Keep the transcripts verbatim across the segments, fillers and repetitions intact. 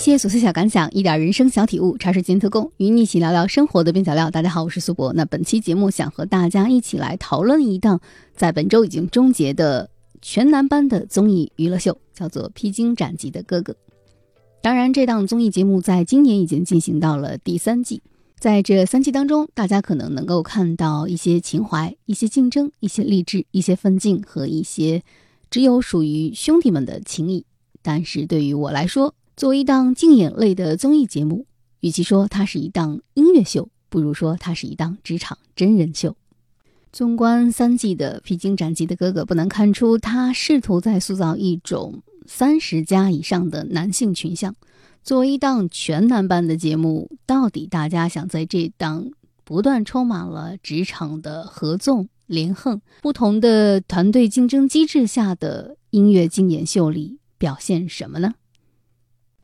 些琐碎小感想，一点人生小体悟，茶水间特供，与你一起聊聊生活的边角料。大家好，我是苏博。那本期节目想和大家一起来讨论一档在本周已经终结的全男班的综艺娱乐秀，叫做《披荆斩棘的哥哥》。当然，这档综艺节目在今年已经进行到了第三季。在这三季当中，大家可能能够看到一些情怀、一些竞争、一些励志、一些奋进和一些只有属于兄弟们的情谊。但是对于我来说，作为一档竞演类的综艺节目，与其说它是一档音乐秀，不如说它是一档职场真人秀。纵观三季的《披荆斩棘的哥哥》，不难看出他试图在塑造一种三十加以上的男性群像。作为一档全男班的节目，到底大家想在这档不断充满了职场的合纵连横、不同的团队竞争机制下的音乐竞演秀里表现什么呢？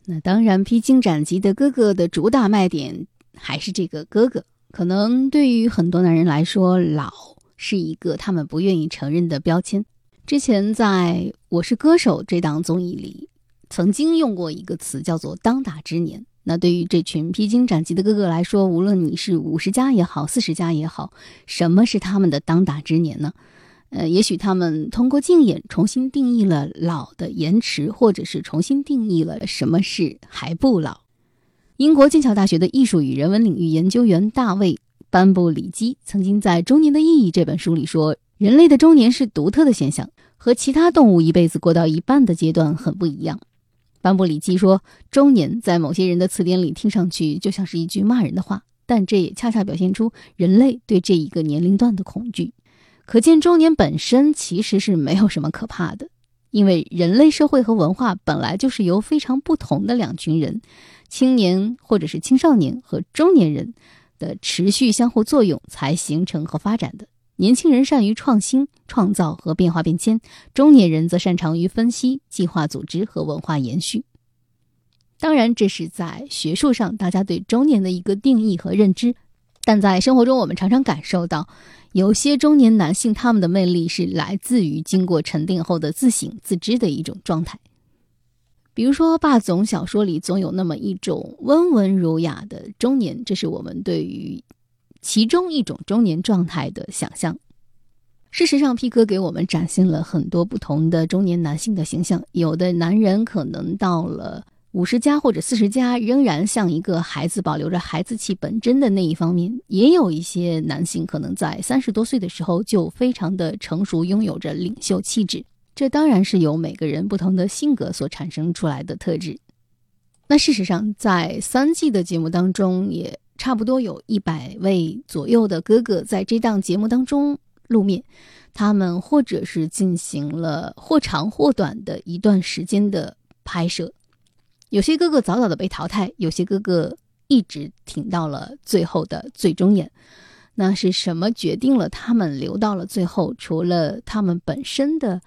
那当然，《披荆斩棘的哥哥》的主打卖点还是这个哥哥。可能对于很多男人来说，老是一个他们不愿意承认的标签。之前在《我是歌手》这档综艺里，曾经用过一个词叫做当打之年。那对于这群披荆斩棘的哥哥来说，无论你是五十加也好，四十加也好，什么是他们的当打之年呢？呃，也许他们通过竞演重新定义了老的延迟，或者是重新定义了什么是还不老。英国剑桥大学的艺术与人文领域研究员大卫班布里基曾经在《中年的意义》这本书里说，人类的中年是独特的现象，和其他动物一辈子过到一半的阶段很不一样。班布里基说，中年在某些人的词典里听上去就像是一句骂人的话，但这也恰恰表现出人类对这一个年龄段的恐惧。可见中年本身其实是没有什么可怕的，因为人类社会和文化本来就是由非常不同的两群人，青年或者是青少年和中年人的持续相互作用才形成和发展的。年轻人善于创新、创造和变化变迁，中年人则擅长于分析、计划组织和文化延续。当然，这是在学术上大家对中年的一个定义和认知，但在生活中我们常常感受到有些中年男性，他们的魅力是来自于经过沉淀后的自省自知的一种状态。比如说霸总小说里总有那么一种温文儒雅的中年，这是我们对于其中一种中年状态的想象。事实上，P哥给我们展现了很多不同的中年男性的形象。有的男人可能到了五十加或者四十加，仍然像一个孩子，保留着孩子气本真的那一方面。也有一些男性可能在三十多岁的时候就非常的成熟，拥有着领袖气质。这当然是由每个人不同的性格所产生出来的特质。那事实上，在三季的节目当中，也差不多有一百位左右的哥哥在这档节目当中露面，他们或者是进行了或长或短的一段时间的拍摄。有些哥哥早早的被淘汰，有些哥哥一直挺到了最后的最终演。那是什么决定了他们留到了最后？除了他们本身的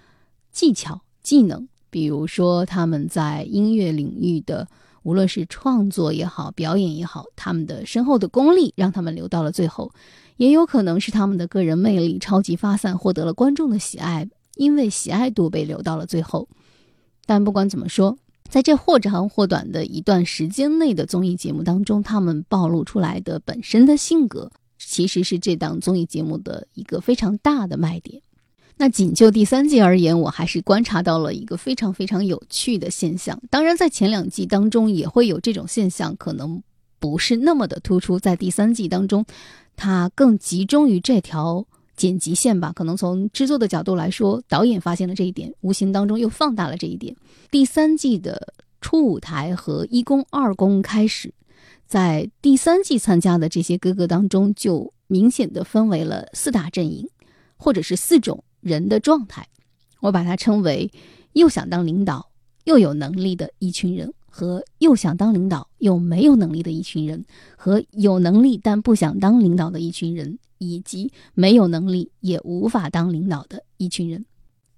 技巧、技能，比如说他们在音乐领域的，无论是创作也好，表演也好，他们的深厚的功力让他们留到了最后。也有可能是他们的个人魅力超级发散，获得了观众的喜爱，因为喜爱度被留到了最后。但不管怎么说，在这或长或短的一段时间内的综艺节目当中，他们暴露出来的本身的性格，其实是这档综艺节目的一个非常大的卖点。那仅就第三季而言，我还是观察到了一个非常非常有趣的现象。当然，在前两季当中也会有这种现象，可能不是那么的突出。在第三季当中，它更集中于这条剪辑线吧，可能从制作的角度来说，导演发现了这一点，无形当中又放大了这一点。第三季的初舞台和一公二公开始，在第三季参加的这些哥哥当中，就明显的分为了四大阵营，或者是四种人的状态。我把它称为又想当领导又有能力的一群人，和又想当领导又没有能力的一群人，和有能力但不想当领导的一群人，以及没有能力也无法当领导的一群人。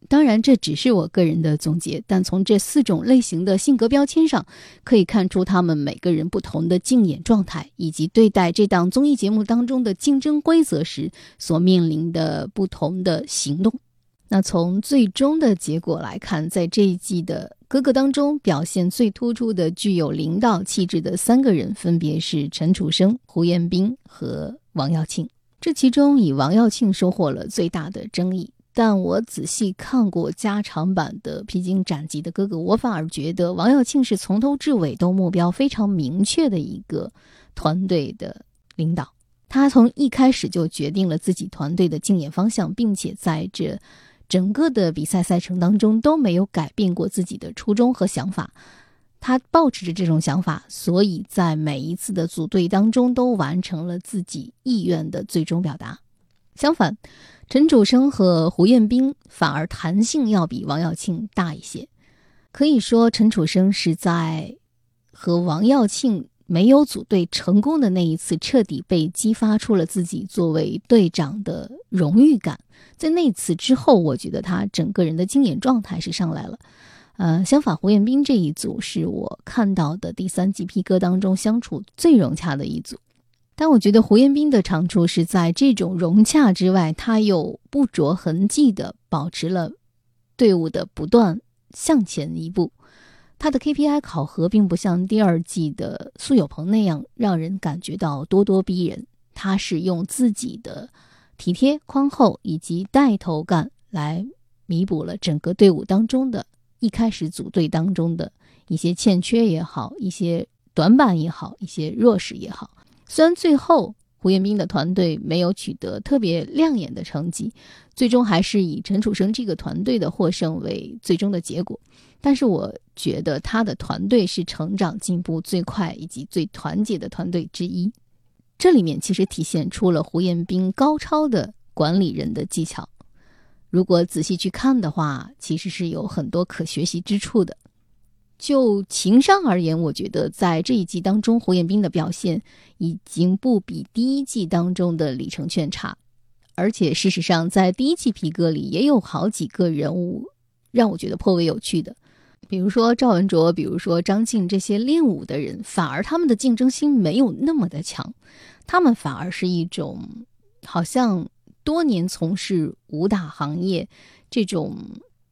当然，这只是我个人的总结，但从这四种类型的性格标签上可以看出他们每个人不同的竞演状态，以及对待这档综艺节目当中的竞争规则时所面临的不同的行动。那从最终的结果来看，在这一季的格格当中表现最突出的具有领导气质的三个人分别是陈楚生、胡彦斌和王耀庆。这其中以王耀庆收获了最大的争议，但我仔细看过加长版的《披荆斩棘的哥哥》，我反而觉得王耀庆是从头至尾都目标非常明确的一个团队的领导，他从一开始就决定了自己团队的竞演方向，并且在这整个的比赛赛程当中都没有改变过自己的初衷和想法，他抱持着这种想法，所以在每一次的组队当中都完成了自己意愿的最终表达。相反，陈楚生和胡彦斌反而弹性要比王耀庆大一些，可以说陈楚生是在和王耀庆没有组队成功的那一次彻底被激发出了自己作为队长的荣誉感，在那次之后我觉得他整个人的竞演状态是上来了。呃，相反，胡彦斌这一组是我看到的第三季披哥当中相处最融洽的一组，但我觉得胡彦斌的长处是在这种融洽之外，他又不着痕迹地保持了队伍的不断向前一步。他的 K P I 考核并不像第二季的苏有朋那样让人感觉到咄咄逼人，他是用自己的体贴、宽厚以及带头干来弥补了整个队伍当中的一开始组队当中的一些欠缺也好，一些短板也好，一些弱势也好。虽然最后胡彦斌的团队没有取得特别亮眼的成绩，最终还是以陈楚生这个团队的获胜为最终的结果，但是我觉得他的团队是成长进步最快以及最团结的团队之一。这里面其实体现出了胡彦斌高超的管理人的技巧，如果仔细去看的话，其实是有很多可学习之处的。就情商而言，我觉得在这一季当中，胡彦斌的表现已经不比第一季当中的李承铉差，而且事实上在第一季披哥里也有好几个人物让我觉得颇为有趣的，比如说赵文卓，比如说张晋，这些练武的人反而他们的竞争心没有那么的强，他们反而是一种好像多年从事武打行业，这种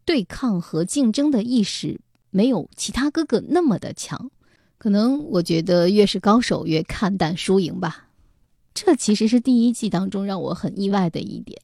对抗和竞争的意识没有其他哥哥那么的强，可能我觉得越是高手越看淡输赢吧。这其实是第一季当中让我很意外的一点，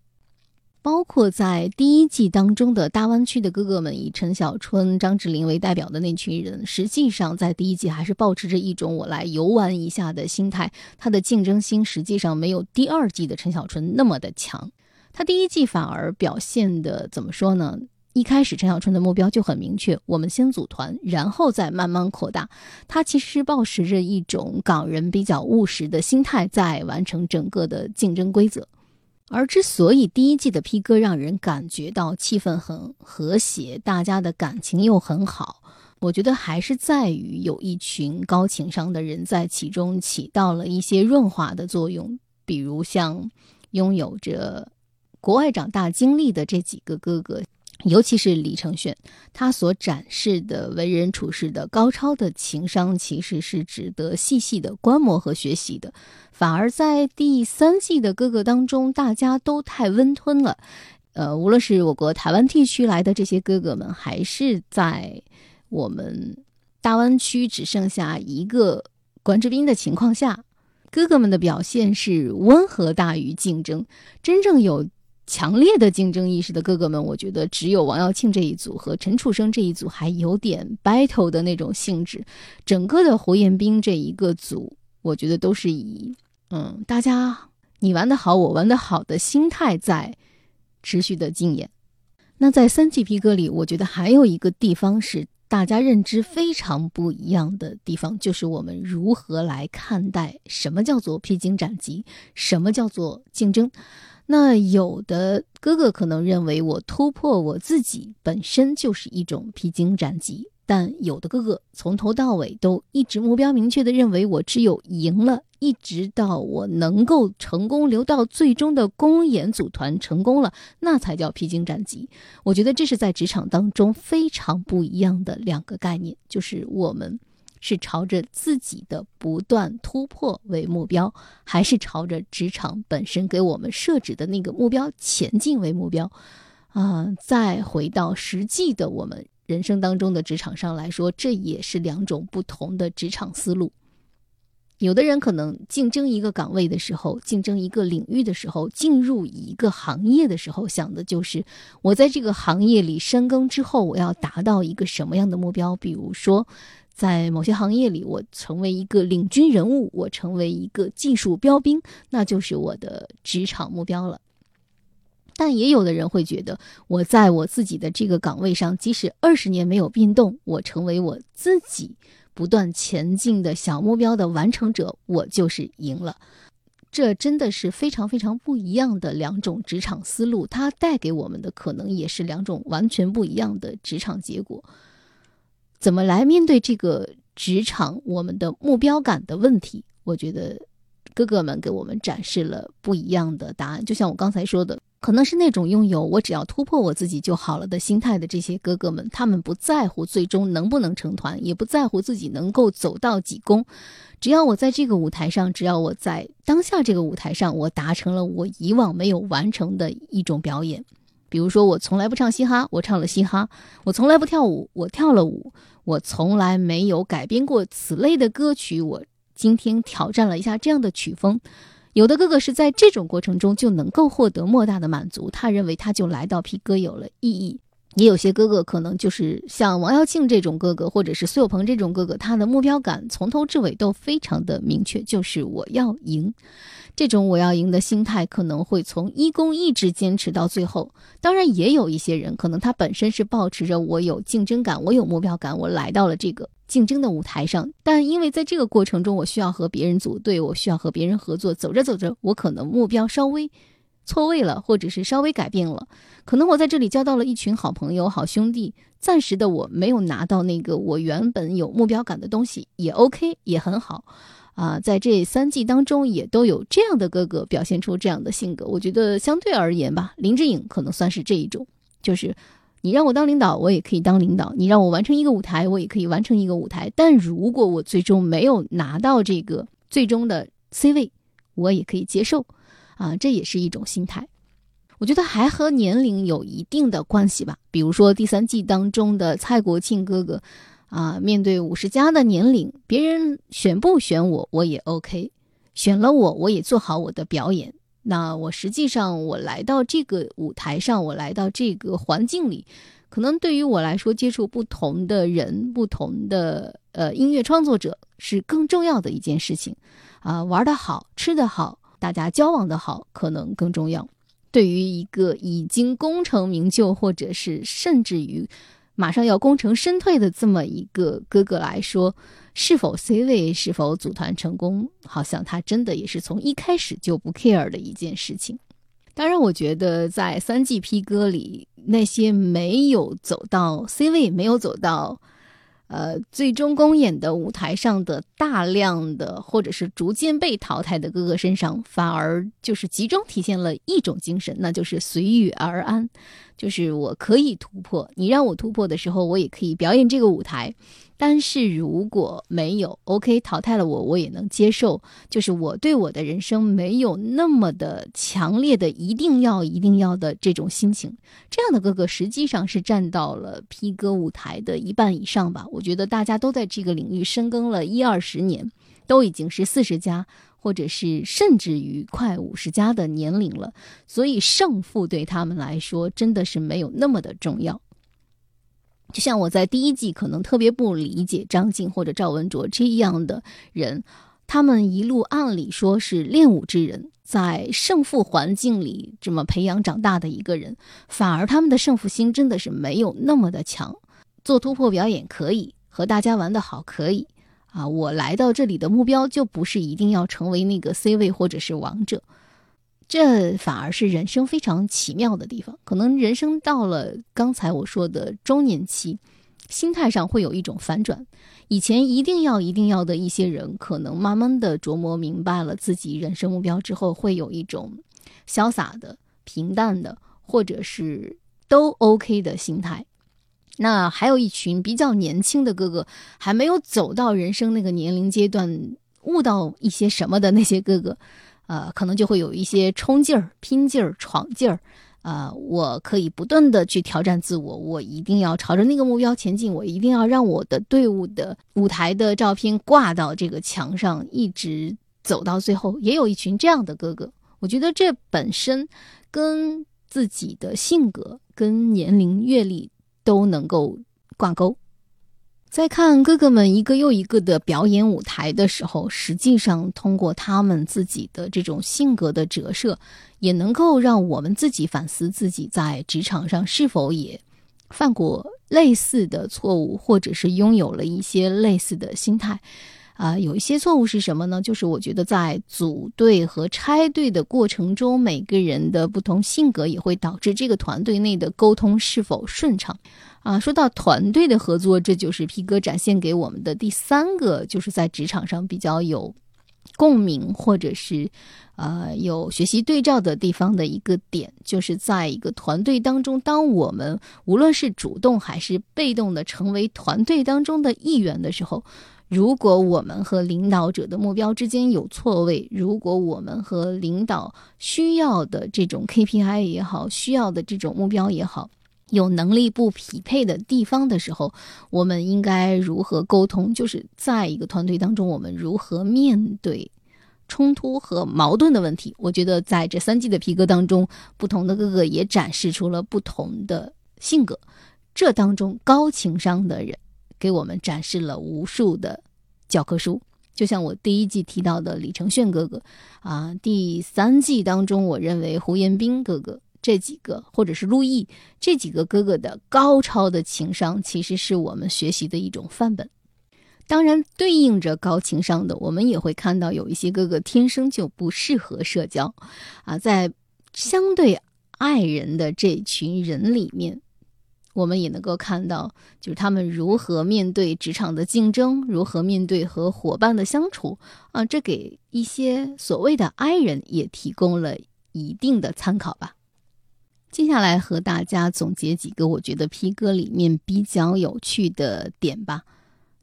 包括在第一季当中的大湾区的哥哥们，以陈小春、张智霖为代表的那群人，实际上在第一季还是抱持着一种我来游玩一下的心态，他的竞争心实际上没有第二季的陈小春那么的强。他第一季反而表现的怎么说呢，一开始陈小春的目标就很明确，我们先组团然后再慢慢扩大，他其实抱持着一种港人比较务实的心态在完成整个的竞争规则。而之所以第一季的披哥让人感觉到气氛很和谐，大家的感情又很好，我觉得还是在于有一群高情商的人在其中起到了一些润滑的作用，比如像拥有着国外长大经历的这几个哥哥，尤其是李承铉，他所展示的为人处事的高超的情商其实是值得细细的观摩和学习的。反而在第三季的哥哥当中，大家都太温吞了，呃，无论是我国台湾地区来的这些哥哥们，还是在我们大湾区只剩下一个管志斌的情况下，哥哥们的表现是温和大于竞争，真正有强烈的竞争意识的哥哥们，我觉得只有王耀庆这一组和陈楚生这一组还有点 battle 的那种性质，整个的胡彦斌这一个组我觉得都是以嗯，大家你玩得好我玩得好的心态在持续的竞演。那在三季披哥里，我觉得还有一个地方是大家认知非常不一样的地方，就是我们如何来看待什么叫做披荆斩棘，什么叫做竞争。那有的哥哥可能认为我突破我自己本身就是一种披荆斩棘，但有的哥哥从头到尾都一直目标明确的认为我只有赢了，一直到我能够成功留到最终的公演组团成功了，那才叫披荆斩棘。我觉得这是在职场当中非常不一样的两个概念，就是我们是朝着自己的不断突破为目标，还是朝着职场本身给我们设置的那个目标前进为目标、呃、再回到实际的我们人生当中的职场上来说，这也是两种不同的职场思路。有的人可能竞争一个岗位的时候，竞争一个领域的时候，进入一个行业的时候，想的就是我在这个行业里深耕之后，我要达到一个什么样的目标。比如说在某些行业里，我成为一个领军人物，我成为一个技术标兵，那就是我的职场目标了。但也有的人会觉得，我在我自己的这个岗位上，即使二十年没有变动，我成为我自己不断前进的小目标的完成者，我就是赢了。这真的是非常非常不一样的两种职场思路，它带给我们的可能也是两种完全不一样的职场结果。怎么来面对这个职场我们的目标感的问题？我觉得哥哥们给我们展示了不一样的答案。就像我刚才说的，可能是那种拥有我只要突破我自己就好了的心态的这些哥哥们，他们不在乎最终能不能成团，也不在乎自己能够走到几公，只要我在这个舞台上，只要我在当下这个舞台上，我达成了我以往没有完成的一种表演。比如说，我从来不唱嘻哈，我唱了嘻哈；我从来不跳舞，我跳了舞；我从来没有改编过此类的歌曲，我今天挑战了一下这样的曲风。有的哥哥是在这种过程中就能够获得莫大的满足，他认为他就来到P哥有了意义。也有些哥哥可能就是像王耀庆这种哥哥，或者是苏有朋这种哥哥，他的目标感从头至尾都非常的明确，就是我要赢。这种我要赢的心态可能会从一公一直坚持到最后。当然也有一些人可能他本身是抱持着我有竞争感，我有目标感，我来到了这个竞争的舞台上，但因为在这个过程中我需要和别人组队，我需要和别人合作，走着走着我可能目标稍微错位了，或者是稍微改变了，可能我在这里交到了一群好朋友好兄弟，暂时的我没有拿到那个我原本有目标感的东西，也 OK， 也很好啊。在这三季当中也都有这样的哥哥表现出这样的性格。我觉得相对而言吧，林志颖可能算是这一种，就是你让我当领导，我也可以当领导；你让我完成一个舞台，我也可以完成一个舞台。但如果我最终没有拿到这个最终的 C 位，我也可以接受啊，这也是一种心态。我觉得还和年龄有一定的关系吧。比如说第三季当中的蔡国庆哥哥啊，面对五十加的年龄，别人选不选我，我也 OK； 选了我，我也做好我的表演。那我实际上我来到这个舞台上，我来到这个环境里，可能对于我来说接触不同的人，不同的呃音乐创作者是更重要的一件事情啊、呃、玩得好，吃得好，大家交往得好可能更重要。对于一个已经功成名就，或者是甚至于马上要功成身退的这么一个哥哥来说，是否 C 位，是否组团成功，好像他真的也是从一开始就不 care 的一件事情。当然我觉得在三季 P 哥里，那些没有走到 C 位，没有走到呃最终公演的舞台上的大量的或者是逐渐被淘汰的哥哥身上，反而就是集中体现了一种精神，那就是随遇而安。就是我可以突破，你让我突破的时候，我也可以表演这个舞台，但是如果没有 OK， 淘汰了我，我也能接受。就是我对我的人生没有那么的强烈的一定要一定要的这种心情。这样的哥哥实际上是占到了 P 哥舞台的一半以上吧。我觉得大家都在这个领域深耕了一二十年，都已经是四十加或者是甚至于快五十加的年龄了，所以胜负对他们来说真的是没有那么的重要。就像我在第一季可能特别不理解张晋或者赵文卓这样的人，他们一路按理说是练武之人，在胜负环境里这么培养长大的一个人，反而他们的胜负心真的是没有那么的强。做突破表演可以，和大家玩得好可以啊，我来到这里的目标就不是一定要成为那个 C 位或者是王者。这反而是人生非常奇妙的地方。可能人生到了刚才我说的中年期，心态上会有一种反转。以前一定要一定要的一些人，可能慢慢的琢磨明白了自己人生目标之后，会有一种潇洒的、平淡的，或者是都 OK 的心态。那还有一群比较年轻的哥哥，还没有走到人生那个年龄阶段，悟到一些什么的那些哥哥，呃，可能就会有一些冲劲儿、拼劲儿、闯劲儿，呃，我可以不断的去挑战自我，我一定要朝着那个目标前进，我一定要让我的队伍的舞台的照片挂到这个墙上，一直走到最后。也有一群这样的哥哥，我觉得这本身跟自己的性格跟年龄阅历都能够挂钩。在看哥哥们一个又一个的表演舞台的时候，实际上通过他们自己的这种性格的折射，也能够让我们自己反思自己在职场上是否也犯过类似的错误，或者是拥有了一些类似的心态。啊，有一些错误是什么呢？就是我觉得在组队和拆队的过程中，每个人的不同性格也会导致这个团队内的沟通是否顺畅。啊，说到团队的合作，这就是P哥展现给我们的第三个，就是在职场上比较有共鸣，或者是呃有学习对照的地方的一个点，就是在一个团队当中，当我们无论是主动还是被动的成为团队当中的一员的时候，如果我们和领导者的目标之间有错位，如果我们和领导需要的这种 K P I 也好，需要的这种目标也好，有能力不匹配的地方的时候，我们应该如何沟通？就是在一个团队当中，我们如何面对冲突和矛盾的问题。我觉得在这三季的皮哥当中，不同的哥哥也展示出了不同的性格，这当中高情商的人给我们展示了无数的教科书。就像我第一季提到的李承铉哥哥啊，第三季当中我认为胡彦斌哥哥这几个，或者是陆毅这几个哥哥的高超的情商，其实是我们学习的一种范本。当然对应着高情商的，我们也会看到有一些哥哥天生就不适合社交啊，在相对爱人的这群人里面，我们也能够看到，就是他们如何面对职场的竞争，如何面对和伙伴的相处啊，这给一些所谓的 I 人也提供了一定的参考吧。接下来和大家总结几个我觉得 P 哥里面比较有趣的点吧。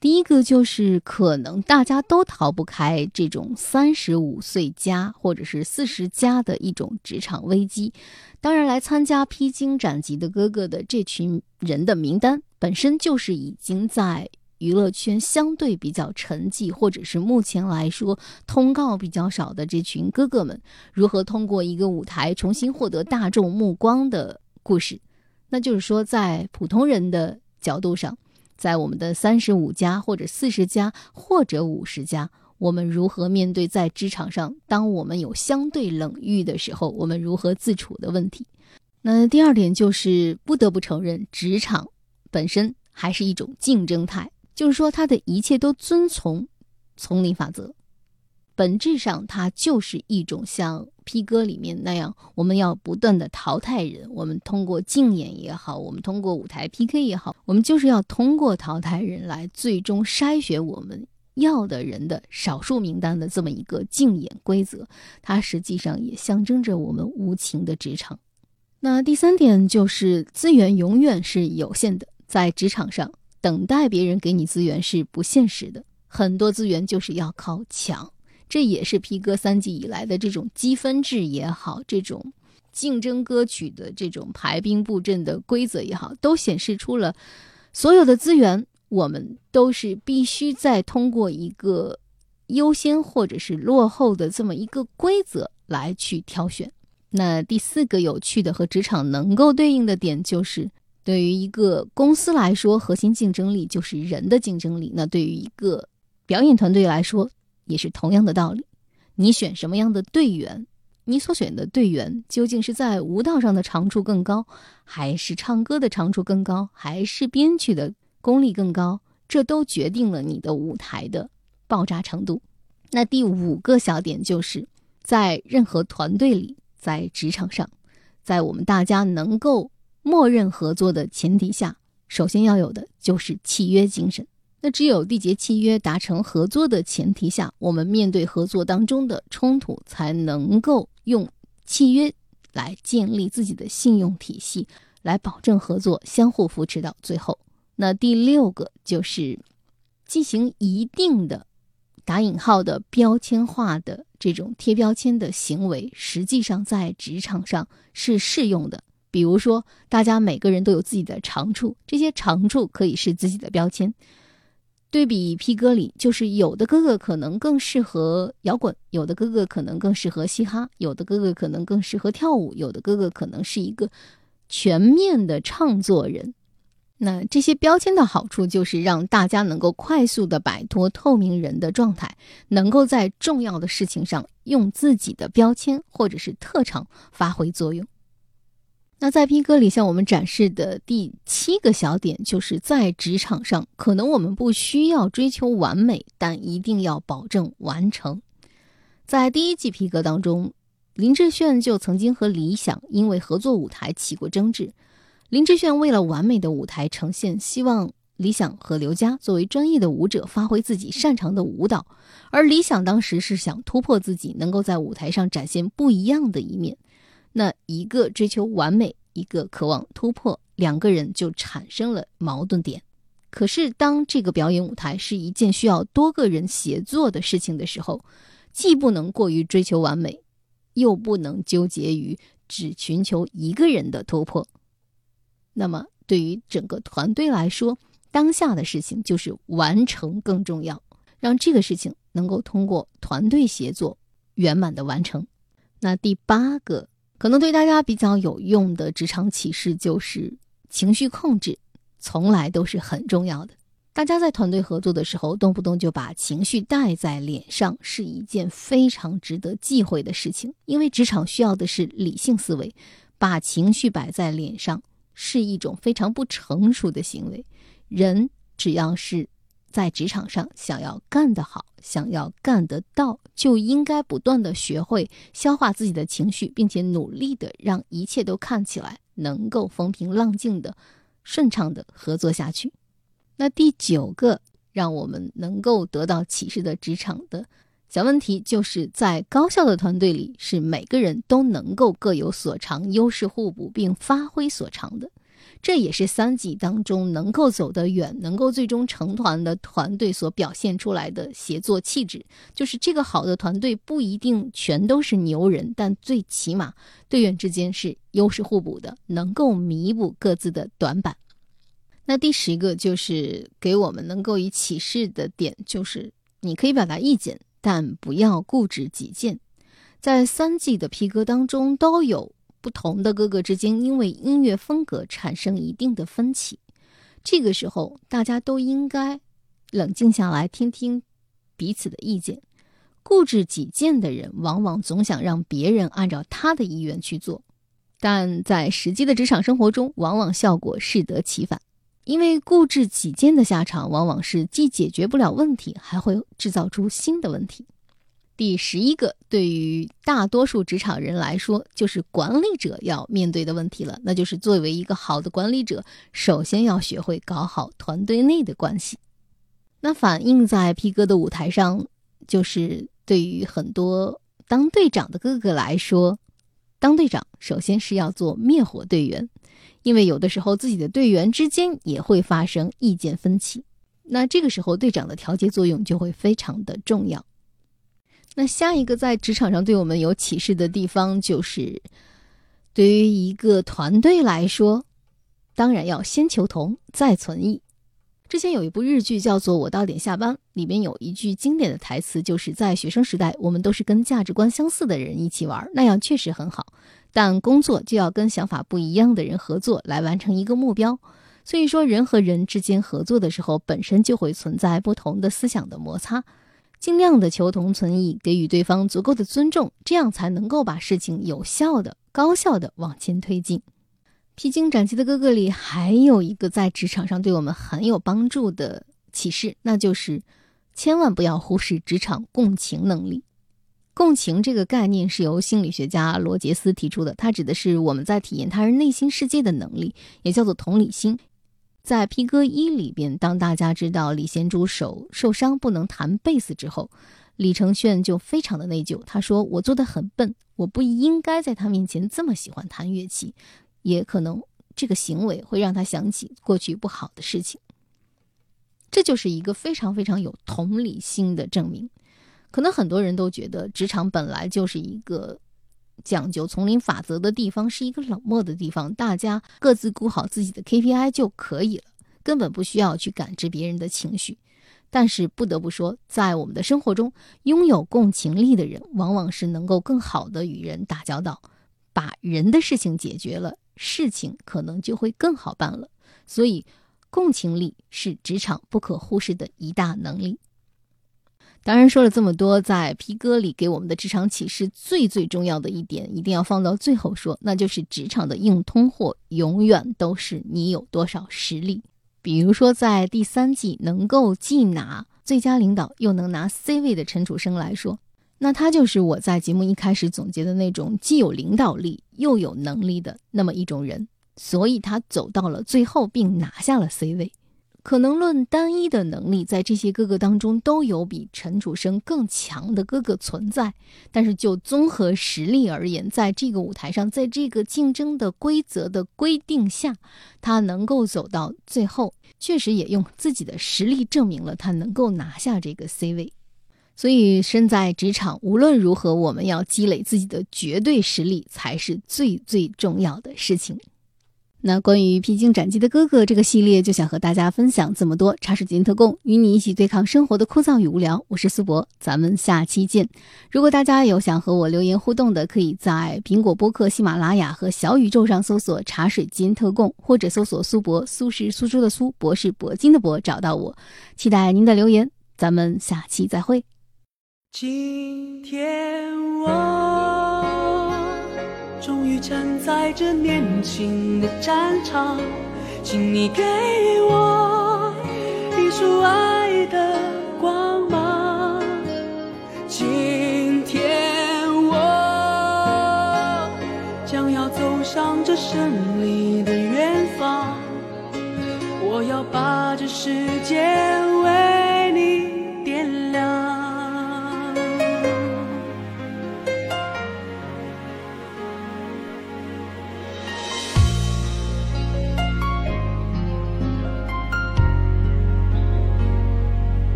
第一个就是可能大家都逃不开这种三十五岁加或者是四十加的一种职场危机。当然来参加披荆斩棘的哥哥的这群人的名单本身就是已经在娱乐圈相对比较沉寂，或者是目前来说通告比较少的这群哥哥们，如何通过一个舞台重新获得大众目光的故事。那就是说在普通人的角度上，在我们的三十五加或者四十加或者五十加，我们如何面对在职场上当我们有相对冷遇的时候，我们如何自处的问题。那第二点就是不得不承认，职场本身还是一种竞争态，就是说它的一切都遵从丛林法则，本质上它就是一种像P 哥里面那样，我们要不断的淘汰人，我们通过竞演也好，我们通过舞台 P K 也好，我们就是要通过淘汰人来最终筛选我们要的人的少数名单的这么一个竞演规则，它实际上也象征着我们无情的职场。那第三点就是资源永远是有限的，在职场上等待别人给你资源是不现实的，很多资源就是要靠抢。这也是P哥三季以来的这种积分制也好，这种竞争歌曲的这种排兵布阵的规则也好，都显示出了所有的资源我们都是必须在通过一个优先或者是落后的这么一个规则来去挑选。那第四个有趣的和职场能够对应的点就是，对于一个公司来说，核心竞争力就是人的竞争力，那对于一个表演团队来说也是同样的道理。你选什么样的队员，你所选的队员究竟是在舞蹈上的长处更高，还是唱歌的长处更高，还是编曲的功力更高，这都决定了你的舞台的爆炸程度。那第五个小点就是在任何团队里，在职场上，在我们大家能够默认合作的前提下，首先要有的就是契约精神。那只有缔结契约达成合作的前提下，我们面对合作当中的冲突才能够用契约来建立自己的信用体系，来保证合作相互扶持到最后。那第六个就是进行一定的打引号的标签化的这种贴标签的行为，实际上在职场上是适用的，比如说，大家每个人都有自己的长处，这些长处可以是自己的标签。对比皮哥里，就是有的哥哥可能更适合摇滚，有的哥哥可能更适合嘻哈，有的哥哥可能更适合跳舞，有的哥哥可能是一个全面的唱作人。那这些标签的好处就是让大家能够快速的摆脱透明人的状态，能够在重要的事情上用自己的标签或者是特长发挥作用。那在P哥里向我们展示的第七个小点，就是在职场上，可能我们不需要追求完美，但一定要保证完成。在第一季P哥当中，林志炫就曾经和理想因为合作舞台起过争执。林志炫为了完美的舞台呈现，希望理想和刘佳作为专业的舞者发挥自己擅长的舞蹈，而理想当时是想突破自己，能够在舞台上展现不一样的一面。那一个追求完美，一个渴望突破，两个人就产生了矛盾点。可是当这个表演舞台是一件需要多个人协作的事情的时候，既不能过于追求完美，又不能纠结于只寻求一个人的突破。那么对于整个团队来说，当下的事情就是完成更重要，让这个事情能够通过团队协作圆满的完成。那第八个可能对大家比较有用的职场启示就是情绪控制从来都是很重要的。大家在团队合作的时候，动不动就把情绪带在脸上，是一件非常值得忌讳的事情。因为职场需要的是理性思维，把情绪摆在脸上是一种非常不成熟的行为。人只要是在职场上想要干得好，想要干得到，就应该不断的学会消化自己的情绪，并且努力的让一切都看起来能够风平浪静的顺畅的合作下去。那第九个让我们能够得到启示的职场的小问题，就是在高效的团队里，是每个人都能够各有所长，优势互补，并发挥所长的。这也是三级当中能够走得远，能够最终成团的团队所表现出来的协作气质。就是这个好的团队不一定全都是牛人，但最起码队员之间是优势互补的，能够弥补各自的短板。那第十个就是给我们能够以启示的点，就是你可以表达意见，但不要固执己见。在三季的P哥当中，都有不同的哥哥之间因为音乐风格产生一定的分歧，这个时候大家都应该冷静下来，听听彼此的意见。固执己见的人往往总想让别人按照他的意愿去做，但在实际的职场生活中，往往效果适得其反。因为固执己见的下场往往是既解决不了问题，还会制造出新的问题。第十一个对于大多数职场人来说，就是管理者要面对的问题了，那就是作为一个好的管理者，首先要学会搞好团队内的关系。那反映在P哥的舞台上，就是对于很多当队长的哥哥来说，当队长首先是要做灭火队员，因为有的时候自己的队员之间也会发生意见分歧，那这个时候队长的调节作用就会非常的重要。那下一个在职场上对我们有启示的地方，就是对于一个团队来说，当然要先求同再存异。之前有一部日剧叫做《我到点下班》，里面有一句经典的台词，就是在学生时代，我们都是跟价值观相似的人一起玩，那样确实很好，但工作就要跟想法不一样的人合作来完成一个目标。所以说人和人之间合作的时候，本身就会存在不同的思想的摩擦，尽量的求同存异，给予对方足够的尊重，这样才能够把事情有效的高效的往前推进。披荆斩棘的哥哥里还有一个在职场上对我们很有帮助的启示，那就是千万不要忽视职场共情能力。共情这个概念是由心理学家罗杰斯提出的，它指的是我们在体验他人内心世界的能力，也叫做同理心。在P哥一里边，当大家知道李贤珠手受伤不能弹贝斯之后，李承铉就非常的内疚，他说我做得很笨，我不应该在他面前这么喜欢弹乐器，也可能这个行为会让他想起过去不好的事情。这就是一个非常非常有同理心的证明。可能很多人都觉得职场本来就是一个讲究丛林法则的地方是一个冷漠的地方，大家各自顾好自己的 K P I 就可以了，根本不需要去感知别人的情绪。但是不得不说，在我们的生活中，拥有共情力的人往往是能够更好的与人打交道，把人的事情解决了，事情可能就会更好办了。所以共情力是职场不可忽视的一大能力。当然说了这么多，在皮哥里给我们的职场启示最最重要的一点一定要放到最后说，那就是职场的硬通货永远都是你有多少实力。比如说在第三季能够既拿最佳领导又能拿 C 位的陈楚生来说，那他就是我在节目一开始总结的那种既有领导力又有能力的那么一种人，所以他走到了最后并拿下了 C 位。可能论单一的能力，在这些哥哥当中都有比陈楚生更强的哥哥存在，但是就综合实力而言，在这个舞台上，在这个竞争的规则的规定下，他能够走到最后，确实也用自己的实力证明了他能够拿下这个 C 位。所以身在职场，无论如何我们要积累自己的绝对实力才是最最重要的事情。那关于披荆斩棘的哥哥这个系列就想和大家分享这么多，茶水间特供与你一起对抗生活的枯燥与无聊，我是苏博，咱们下期见。如果大家有想和我留言互动的，可以在苹果播客、喜马拉雅和小宇宙上搜索茶水间特供，或者搜索苏博，苏是苏州的苏，博是铂金的博，找到我。期待您的留言，咱们下期再会。今天我终于站在这年轻的战场，请你给我一束爱的光芒。今天我将要走上这胜利的远方，我要把这世界为你点亮。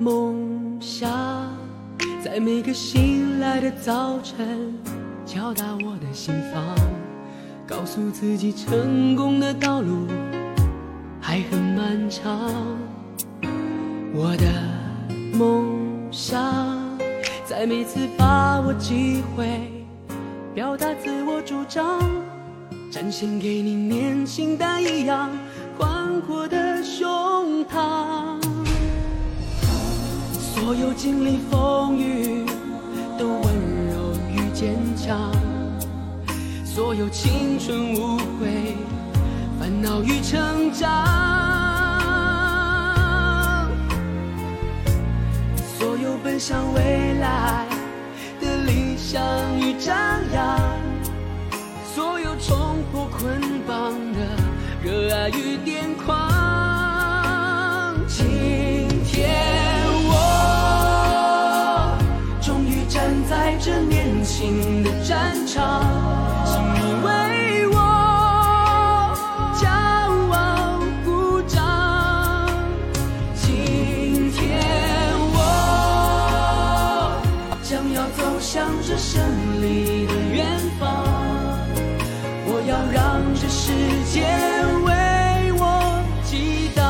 梦想在每个醒来的早晨敲打我的心房，告诉自己成功的道路还很漫长。我的梦想在每次把握机会表达自我主张，展现给你年轻但一样宽阔的胸膛。所有经历风雨都温柔与坚强，所有青春无悔烦恼与成长，所有奔向未来的理想与张扬，所有冲破捆绑的热爱与癫狂。今天在这年轻的战场，请你为我骄傲鼓掌。今天我将要走向这胜利的远方，我要让这世界为我激荡。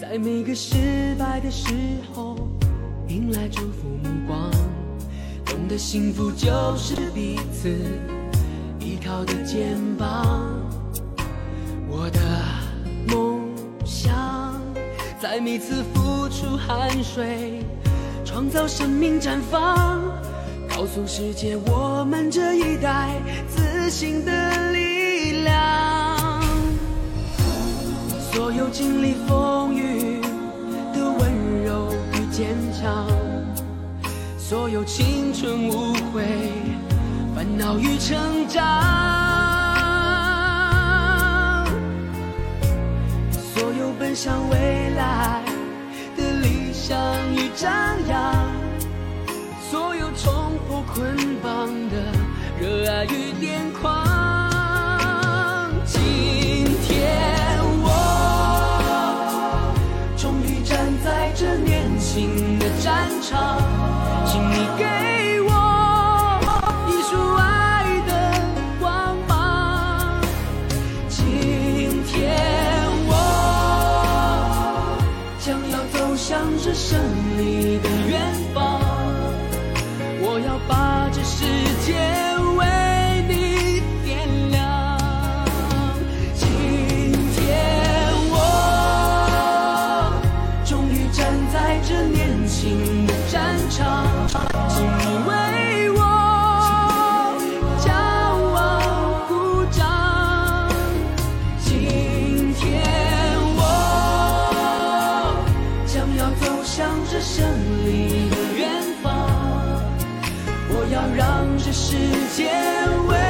在每个失败的时候迎来祝福目光，懂得幸福就是彼此依靠的肩膀。我的梦想在每次付出汗水创造生命绽放，告诉世界我们这一代自信的力量。所有经历风雨的温柔与坚强，所有青春无悔烦恼与成长，所有本奔向未来的理想与张扬，所有冲破捆绑的热爱与癫狂。今天我终于站在这年轻的战场，请你给我一束爱的光芒。今天我将要走向这胜利的远方，我要把这世界世界。